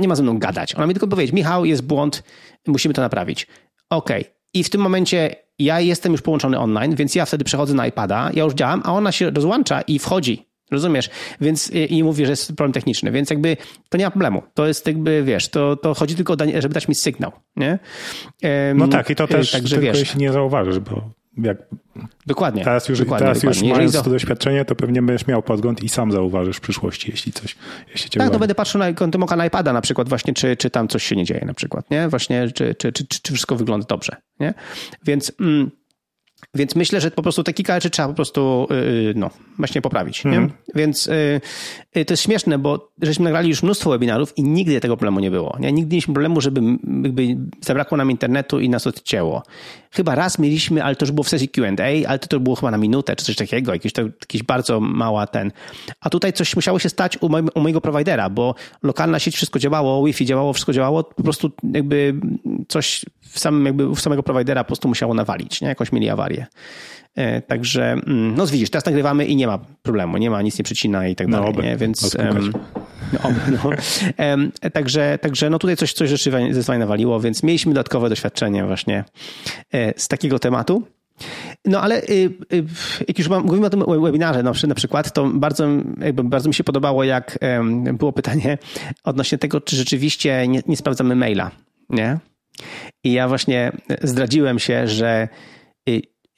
nie ma ze mną gadać. Ona mi tylko powiedzieć, Michał, jest błąd, musimy to naprawić. Okej. I w tym momencie ja jestem już połączony online, więc ja wtedy przechodzę na iPada, ja już działam, a ona się rozłącza i wchodzi, rozumiesz? Więc i mówi, że jest problem techniczny, więc jakby to nie ma problemu. To jest jakby, wiesz, to chodzi tylko o danie, żeby dać mi sygnał, nie? No tak, i to też także, tylko wiesz, jeśli nie zauważysz, bo jak... Dokładnie. Teraz już mając to doświadczenie, to pewnie będziesz miał podgląd i sam zauważysz w przyszłości, jeśli coś... Jeśli będę patrzył na kątem oka na iPada na przykład właśnie, czy tam coś się nie dzieje na przykład, nie? Właśnie, czy wszystko wygląda dobrze, nie? Więc myślę, że po prostu te kilka rzeczy trzeba po prostu właśnie poprawić, nie? Więc to jest śmieszne, bo żeśmy nagrali już mnóstwo webinarów i nigdy tego problemu nie było, nie? Nigdy nie mieliśmy problemu, żeby zabrakło nam internetu i nas odcięło. Chyba raz mieliśmy, ale to już było w sesji Q&A, ale to było chyba na minutę czy coś takiego, jakiś bardzo mała ten. A tutaj coś musiało się stać u mojego prowajdera, bo lokalna sieć wszystko działało, Wi-Fi działało, wszystko działało, po prostu jakby coś w samego prowajdera po prostu musiało nawalić, nie? Jakoś mieli awarię. Także, no widzisz, teraz nagrywamy i nie ma problemu, nie ma, nic nie przycina i tak dalej, oby, nie? Więc... Także no tutaj coś rzeczy zezwań nawaliło, więc mieliśmy dodatkowe doświadczenie właśnie z takiego tematu. No ale jak już mówimy o tym webinarze na przykład, to bardzo mi się podobało, jak było pytanie odnośnie tego, czy rzeczywiście nie sprawdzamy maila, nie? I ja właśnie zdradziłem się, że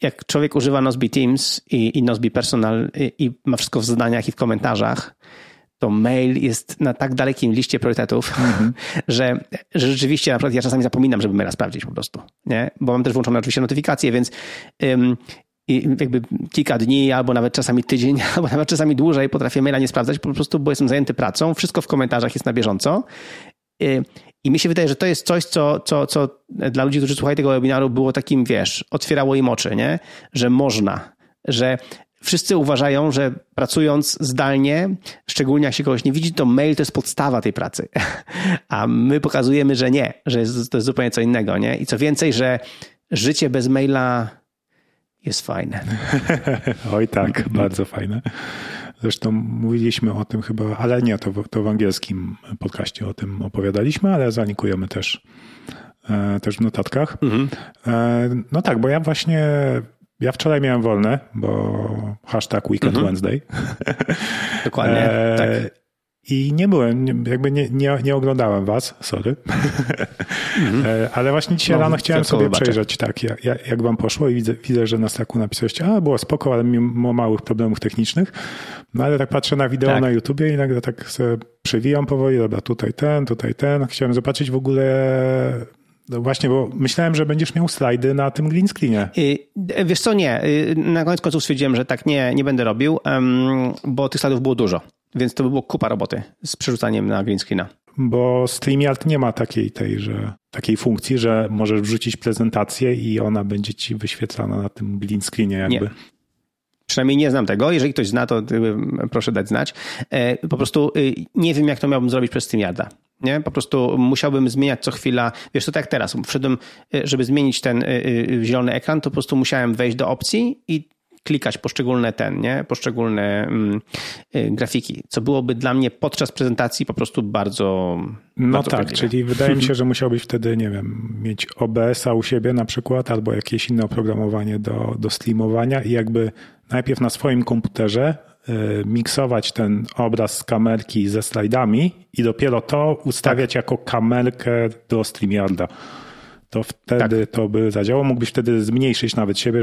jak człowiek używa Nozbe Teams i Nozbe Personal i ma wszystko w zadaniach i w komentarzach, to mail jest na tak dalekim liście priorytetów, że rzeczywiście na przykład ja czasami zapominam, żeby maila sprawdzić po prostu, nie? Bo mam też włączone oczywiście notyfikacje, więc jakby kilka dni, albo nawet czasami tydzień, albo nawet czasami dłużej potrafię maila nie sprawdzać po prostu, bo jestem zajęty pracą, wszystko w komentarzach jest na bieżąco. I mi się wydaje, że to jest coś, co dla ludzi, którzy słuchają tego webinaru, było takim, wiesz, otwierało im oczy, nie? Że można, że wszyscy uważają, że pracując zdalnie, szczególnie jak się kogoś nie widzi, to mail to jest podstawa tej pracy. A my pokazujemy, że nie, to jest zupełnie co innego, nie? I co więcej, że życie bez maila jest fajne. Oj tak, bardzo fajne. Zresztą mówiliśmy o tym chyba, ale nie, to w angielskim podcaście o tym opowiadaliśmy, ale zalinkujemy też w notatkach. No tak, bo ja wczoraj miałem wolne, bo #Weekend Wednesday. Dokładnie, tak. I nie byłem, jakby nie oglądałem was, sorry. Ale właśnie dzisiaj rano chciałem sobie przejrzeć, tak, jak wam poszło i widzę, że na Slacku napisałeś, było spoko, ale mimo małych problemów technicznych. No ale tak patrzę na wideo na YouTubie i nagle tak sobie przewijam powoli, dobra, tutaj ten. Chciałem zobaczyć w ogóle... No właśnie, bo myślałem, że będziesz miał slajdy na tym green screenie. Wiesz co, nie. Na koniec końców stwierdziłem, że tak nie będę robił, bo tych slajdów było dużo. Więc to by było kupa roboty z przerzucaniem na green screena. Bo StreamYard nie ma takiej funkcji, że możesz wrzucić prezentację i ona będzie ci wyświetlana na tym green screenie jakby. Nie. Przynajmniej nie znam tego. Jeżeli ktoś zna, to proszę dać znać. Po prostu nie wiem, jak to miałbym zrobić przez StreamYarda. Nie? Po prostu musiałbym zmieniać co chwila. Wiesz, to tak jak teraz. Wszedłem, żeby zmienić ten zielony ekran, to po prostu musiałem wejść do opcji i klikać poszczególne grafiki, co byłoby dla mnie podczas prezentacji po prostu bardzo... No bardzo tak, prawdziwe. Czyli wydaje mi się, że musiałbyś wtedy, nie wiem, mieć OBS-a u siebie na przykład, albo jakieś inne oprogramowanie do streamowania i jakby najpierw na swoim komputerze miksować ten obraz z kamerki ze slajdami i dopiero to ustawiać jako kamerkę do StreamYarda. to wtedy tak, to by zadziałało. Mógłbyś wtedy zmniejszyć nawet siebie,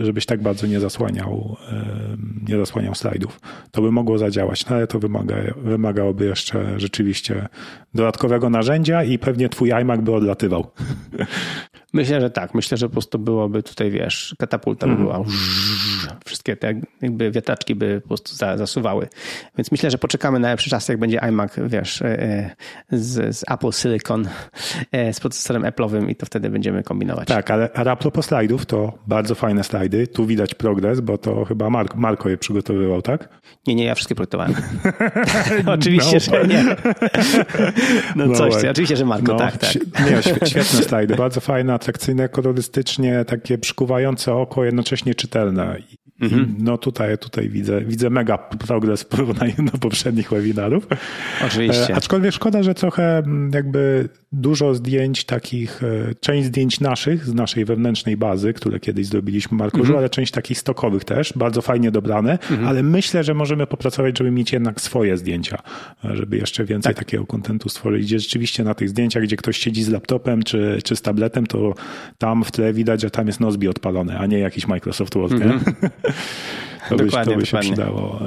żebyś tak bardzo nie zasłaniał slajdów. To by mogło zadziałać, no ale to wymagałoby jeszcze rzeczywiście dodatkowego narzędzia i pewnie twój iMac by odlatywał. Myślę, że tak. Myślę, że po prostu byłoby tutaj, wiesz, katapulta by była. Wszystkie te jakby wiataczki by po prostu zasuwały. Więc myślę, że poczekamy na lepszy czas, jak będzie iMac, wiesz, z Apple Silicon, z procesorem Apple'owym i to wtedy będziemy kombinować. Tak, ale a propos slajdów, to bardzo fajne slajdy. Tu widać progres, bo to chyba Marko je przygotowywał, tak? Nie, ja wszystkie projektowałem. Oczywiście, że nie. Oczywiście, że Marko, tak. Nie, świetne slajdy, bardzo fajne, atrakcyjne, kolorystycznie, takie przykuwające oko, jednocześnie czytelne. No tutaj widzę mega progres w porównaniu do poprzednich webinarów. Oczywiście. Aczkolwiek szkoda, że trochę jakby dużo zdjęć takich, część zdjęć naszych, z naszej wewnętrznej bazy, które kiedyś zrobiliśmy, Markurzu, ale część takich stokowych też, bardzo fajnie dobrane, ale myślę, że możemy popracować, żeby mieć jednak swoje zdjęcia, żeby jeszcze więcej takiego kontentu stworzyć, gdzie rzeczywiście na tych zdjęciach, gdzie ktoś siedzi z laptopem czy z tabletem, to tam w tle widać, że tam jest Nozbe odpalone, a nie jakiś Microsoft Word. To by się przydało.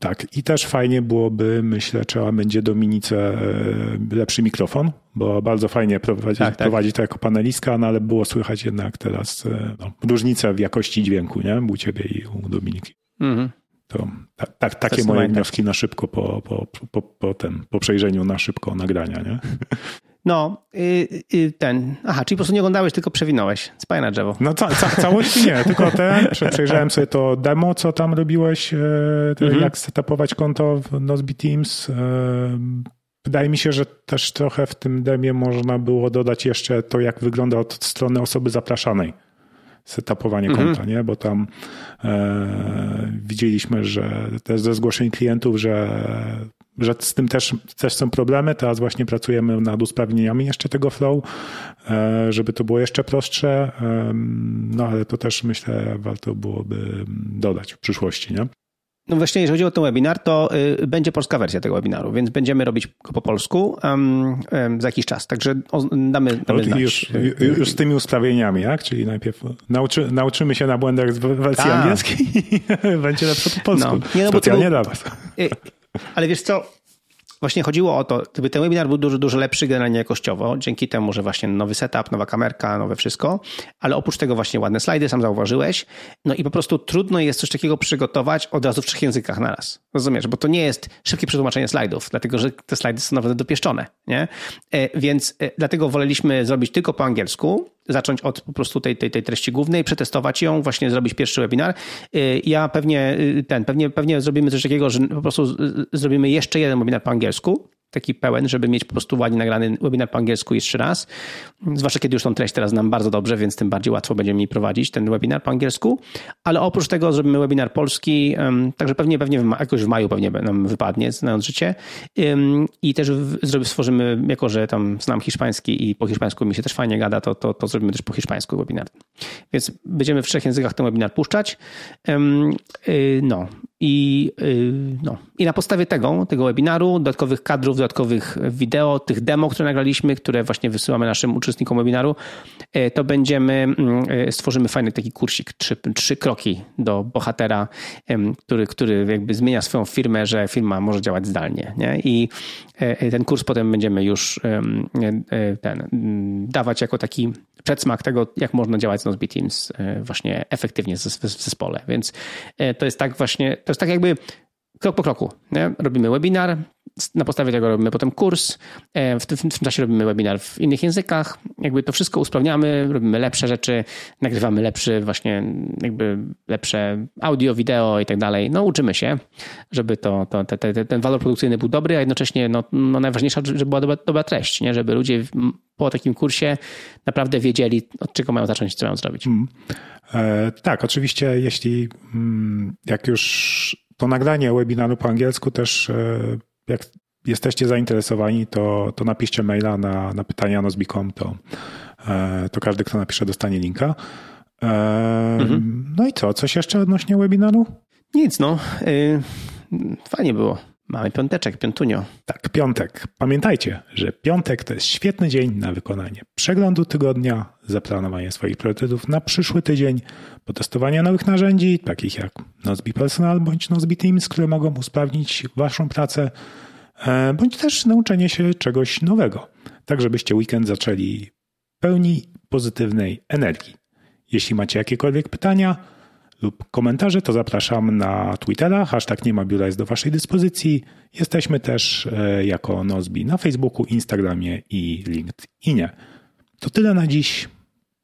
Tak. I też fajnie byłoby, myślę, trzeba będzie Dominice lepszy mikrofon, bo bardzo fajnie prowadzi to jako panelistka, no ale było słychać jednak teraz różnicę w jakości dźwięku, nie? U ciebie i u Dominiki. To takie moje wnioski na szybko po przejrzeniu na szybko nagrania, nie? Czyli po prostu nie oglądałeś, tylko przewinąłeś. Spaj na drzewo. No całości nie, tylko przejrzałem sobie to demo, co tam robiłeś, jak setupować konto w Nozbe Teams. Wydaje mi się, że też trochę w tym demie można było dodać jeszcze to, jak wygląda od strony osoby zapraszanej setupowanie konta, nie? Bo tam widzieliśmy, że też ze zgłoszeń klientów, że z tym też są problemy. Teraz właśnie pracujemy nad usprawnieniami jeszcze tego flow, żeby to było jeszcze prostsze. No ale to też myślę warto byłoby dodać w przyszłości, nie? No właśnie, jeżeli chodzi o ten webinar, to będzie polska wersja tego webinaru, więc będziemy robić go po polsku za jakiś czas. Także damy znać. Już z tymi ustawieniami, tak? Czyli najpierw nauczymy się na błędach z wersji angielskiej i będzie lepsze po polsku. Specjalnie dla was. Ale wiesz co, właśnie chodziło o to, żeby ten webinar był dużo lepszy generalnie jakościowo, dzięki temu, że właśnie nowy setup, nowa kamerka, nowe wszystko, ale oprócz tego właśnie ładne slajdy, sam zauważyłeś, no i po prostu trudno jest coś takiego przygotować od razu w 3 językach naraz, rozumiesz, bo to nie jest szybkie przetłumaczenie slajdów, dlatego, że te slajdy są nawet dopieszczone, nie? Więc dlatego woleliśmy zrobić tylko po angielsku, zacząć od po prostu tej treści głównej, przetestować ją, właśnie zrobić pierwszy webinar. Ja pewnie zrobimy coś takiego, że po prostu zrobimy jeszcze jeden webinar po angielsku, taki pełen, żeby mieć po prostu ładnie nagrany webinar po angielsku jeszcze raz. Zwłaszcza kiedy już tą treść teraz znam bardzo dobrze, więc tym bardziej łatwo będziemy mi prowadzić ten webinar po angielsku. Ale oprócz tego zrobimy webinar polski, także pewnie jakoś w maju pewnie nam wypadnie, znając życie. I też stworzymy, jako że tam znam hiszpański i po hiszpańsku mi się też fajnie gada, to zrobimy też po hiszpańsku webinar. Więc będziemy w 3 językach ten webinar puszczać. I na podstawie tego webinaru, dodatkowych kadrów, dodatkowych wideo, tych demo, które nagraliśmy, które właśnie wysyłamy naszym uczestnikom webinaru, to stworzymy fajny taki kursik, 3 kroki do bohatera, który jakby zmienia swoją firmę, że firma może działać zdalnie, nie? I ten kurs potem będziemy już dawać jako taki przedsmak tego, jak można działać z Nozbe Teams właśnie efektywnie w zespole. Więc to jest tak właśnie, to jest tak jakby krok po kroku, nie? Robimy webinar, na podstawie tego robimy potem kurs, w tym czasie robimy webinar w innych językach, jakby to wszystko usprawniamy, robimy lepsze rzeczy, nagrywamy lepsze audio, wideo i tak dalej. No uczymy się, żeby ten walor produkcyjny był dobry, a jednocześnie najważniejsza, żeby była dobra treść, nie? Żeby ludzie po takim kursie naprawdę wiedzieli, od czego mają zacząć, co mają zrobić. Tak, oczywiście jeśli jak już to nagranie webinaru po angielsku też jak jesteście zainteresowani, to napiszcie maila na pytania@nozbe.com, to każdy, kto napisze, dostanie linka. No i co? Coś jeszcze odnośnie webinaru? Nic, fajnie było. Mamy piąteczek, piątunio. Tak, piątek. Pamiętajcie, że piątek to jest świetny dzień na wykonanie przeglądu tygodnia, zaplanowanie swoich priorytetów na przyszły tydzień, potestowanie nowych narzędzi, takich jak Nozbe Personal bądź Nozbe Teams, które mogą usprawnić waszą pracę, bądź też nauczenie się czegoś nowego, tak żebyście weekend zaczęli pełni pozytywnej energii. Jeśli macie jakiekolwiek pytania lub komentarze, to zapraszam na Twittera, #niemabiura jest do waszej dyspozycji. Jesteśmy też jako Nozbe na Facebooku, Instagramie i LinkedInie. To tyle na dziś.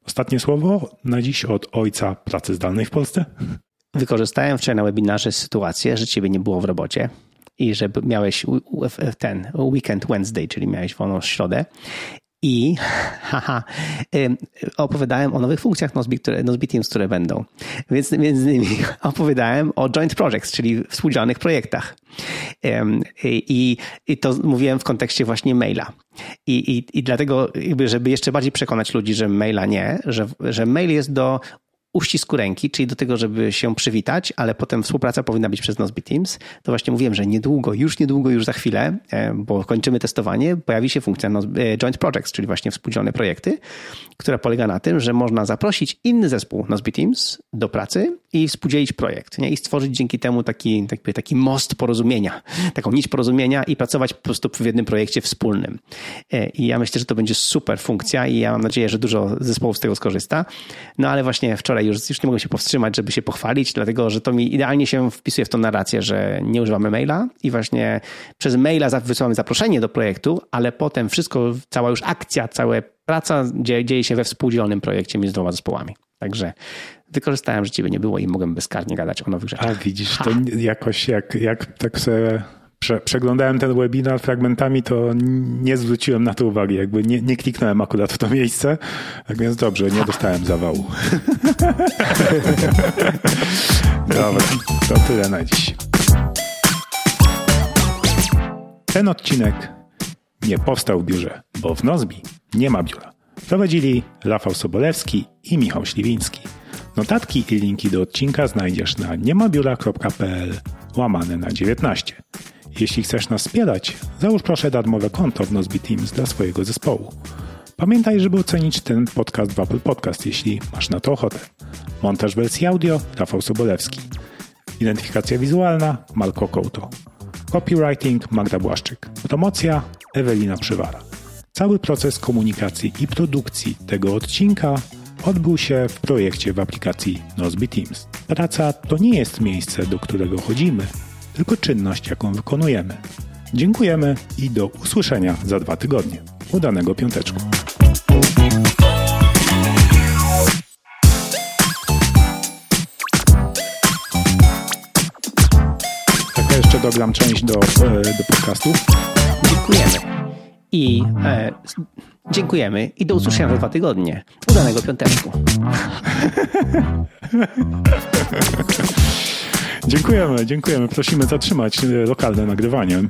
Ostatnie słowo na dziś od ojca pracy zdalnej w Polsce. Wykorzystałem wczoraj na webinarze sytuację, że ciebie nie było w robocie i że miałeś ten weekend Wednesday, czyli miałeś wolną środę. I opowiadałem o nowych funkcjach Nozbe Teams, które będą. Więc między innymi opowiadałem o joint projects, czyli współdzielanych projektach. I to mówiłem w kontekście właśnie maila. I dlatego, jakby, żeby jeszcze bardziej przekonać ludzi, że maila nie, że mail jest do uścisku ręki, czyli do tego, żeby się przywitać, ale potem współpraca powinna być przez Nozbe Teams, to właśnie mówiłem, że niedługo, już za chwilę, bo kończymy testowanie, pojawi się funkcja Joint Projects, czyli właśnie współdzielone projekty, która polega na tym, że można zaprosić inny zespół Nozbe Teams do pracy i współdzielić projekt, nie? I stworzyć dzięki temu taki most porozumienia, taką nić porozumienia i pracować po prostu w jednym projekcie wspólnym. I ja myślę, że to będzie super funkcja i ja mam nadzieję, że dużo zespołów z tego skorzysta. No ale właśnie wczoraj już nie mogłem się powstrzymać, żeby się pochwalić, dlatego że to mi idealnie się wpisuje w tą narrację, że nie używamy maila i właśnie przez maila wysyłamy zaproszenie do projektu, ale potem wszystko, cała już akcja, cała praca dzieje się we współdzielonym projekcie między dwoma zespołami. Także wykorzystałem, że ciebie nie było i mogłem bezkarnie gadać o nowych rzeczach. A widzisz, to jakoś jak tak sobie przeglądałem ten webinar fragmentami, to nie zwróciłem na to uwagi. Jakby nie kliknąłem akurat w to miejsce. Tak więc dobrze, nie dostałem zawału. Dobra, to tyle na dziś. Ten odcinek nie powstał w biurze, bo w Nozbe nie ma biura. Prowadzili Rafał Sobolewski i Michał Śliwiński. Notatki i linki do odcinka znajdziesz na niemabiura.pl/19. Jeśli chcesz nas wspierać, załóż proszę darmowe konto w Nozbe Teams dla swojego zespołu. Pamiętaj, żeby ocenić ten podcast w Apple Podcast, jeśli masz na to ochotę. Montaż wersji audio Rafał Sobolewski. Identyfikacja wizualna Marko Kołto. Copywriting Magda Błaszczyk. Promocja Ewelina Przywara. Cały proces komunikacji i produkcji tego odcinka odbył się w projekcie w aplikacji Nozbe Teams. Praca to nie jest miejsce, do którego chodzimy, tylko czynność, jaką wykonujemy. Dziękujemy i do usłyszenia za 2 tygodnie. Udanego piąteczku. Tak, jeszcze dogram część do podcastu. Dziękujemy. Dziękujemy i do usłyszenia za 2 tygodnie. Udanego piąteczku. Dziękujemy. Prosimy zatrzymać lokalne nagrywanie.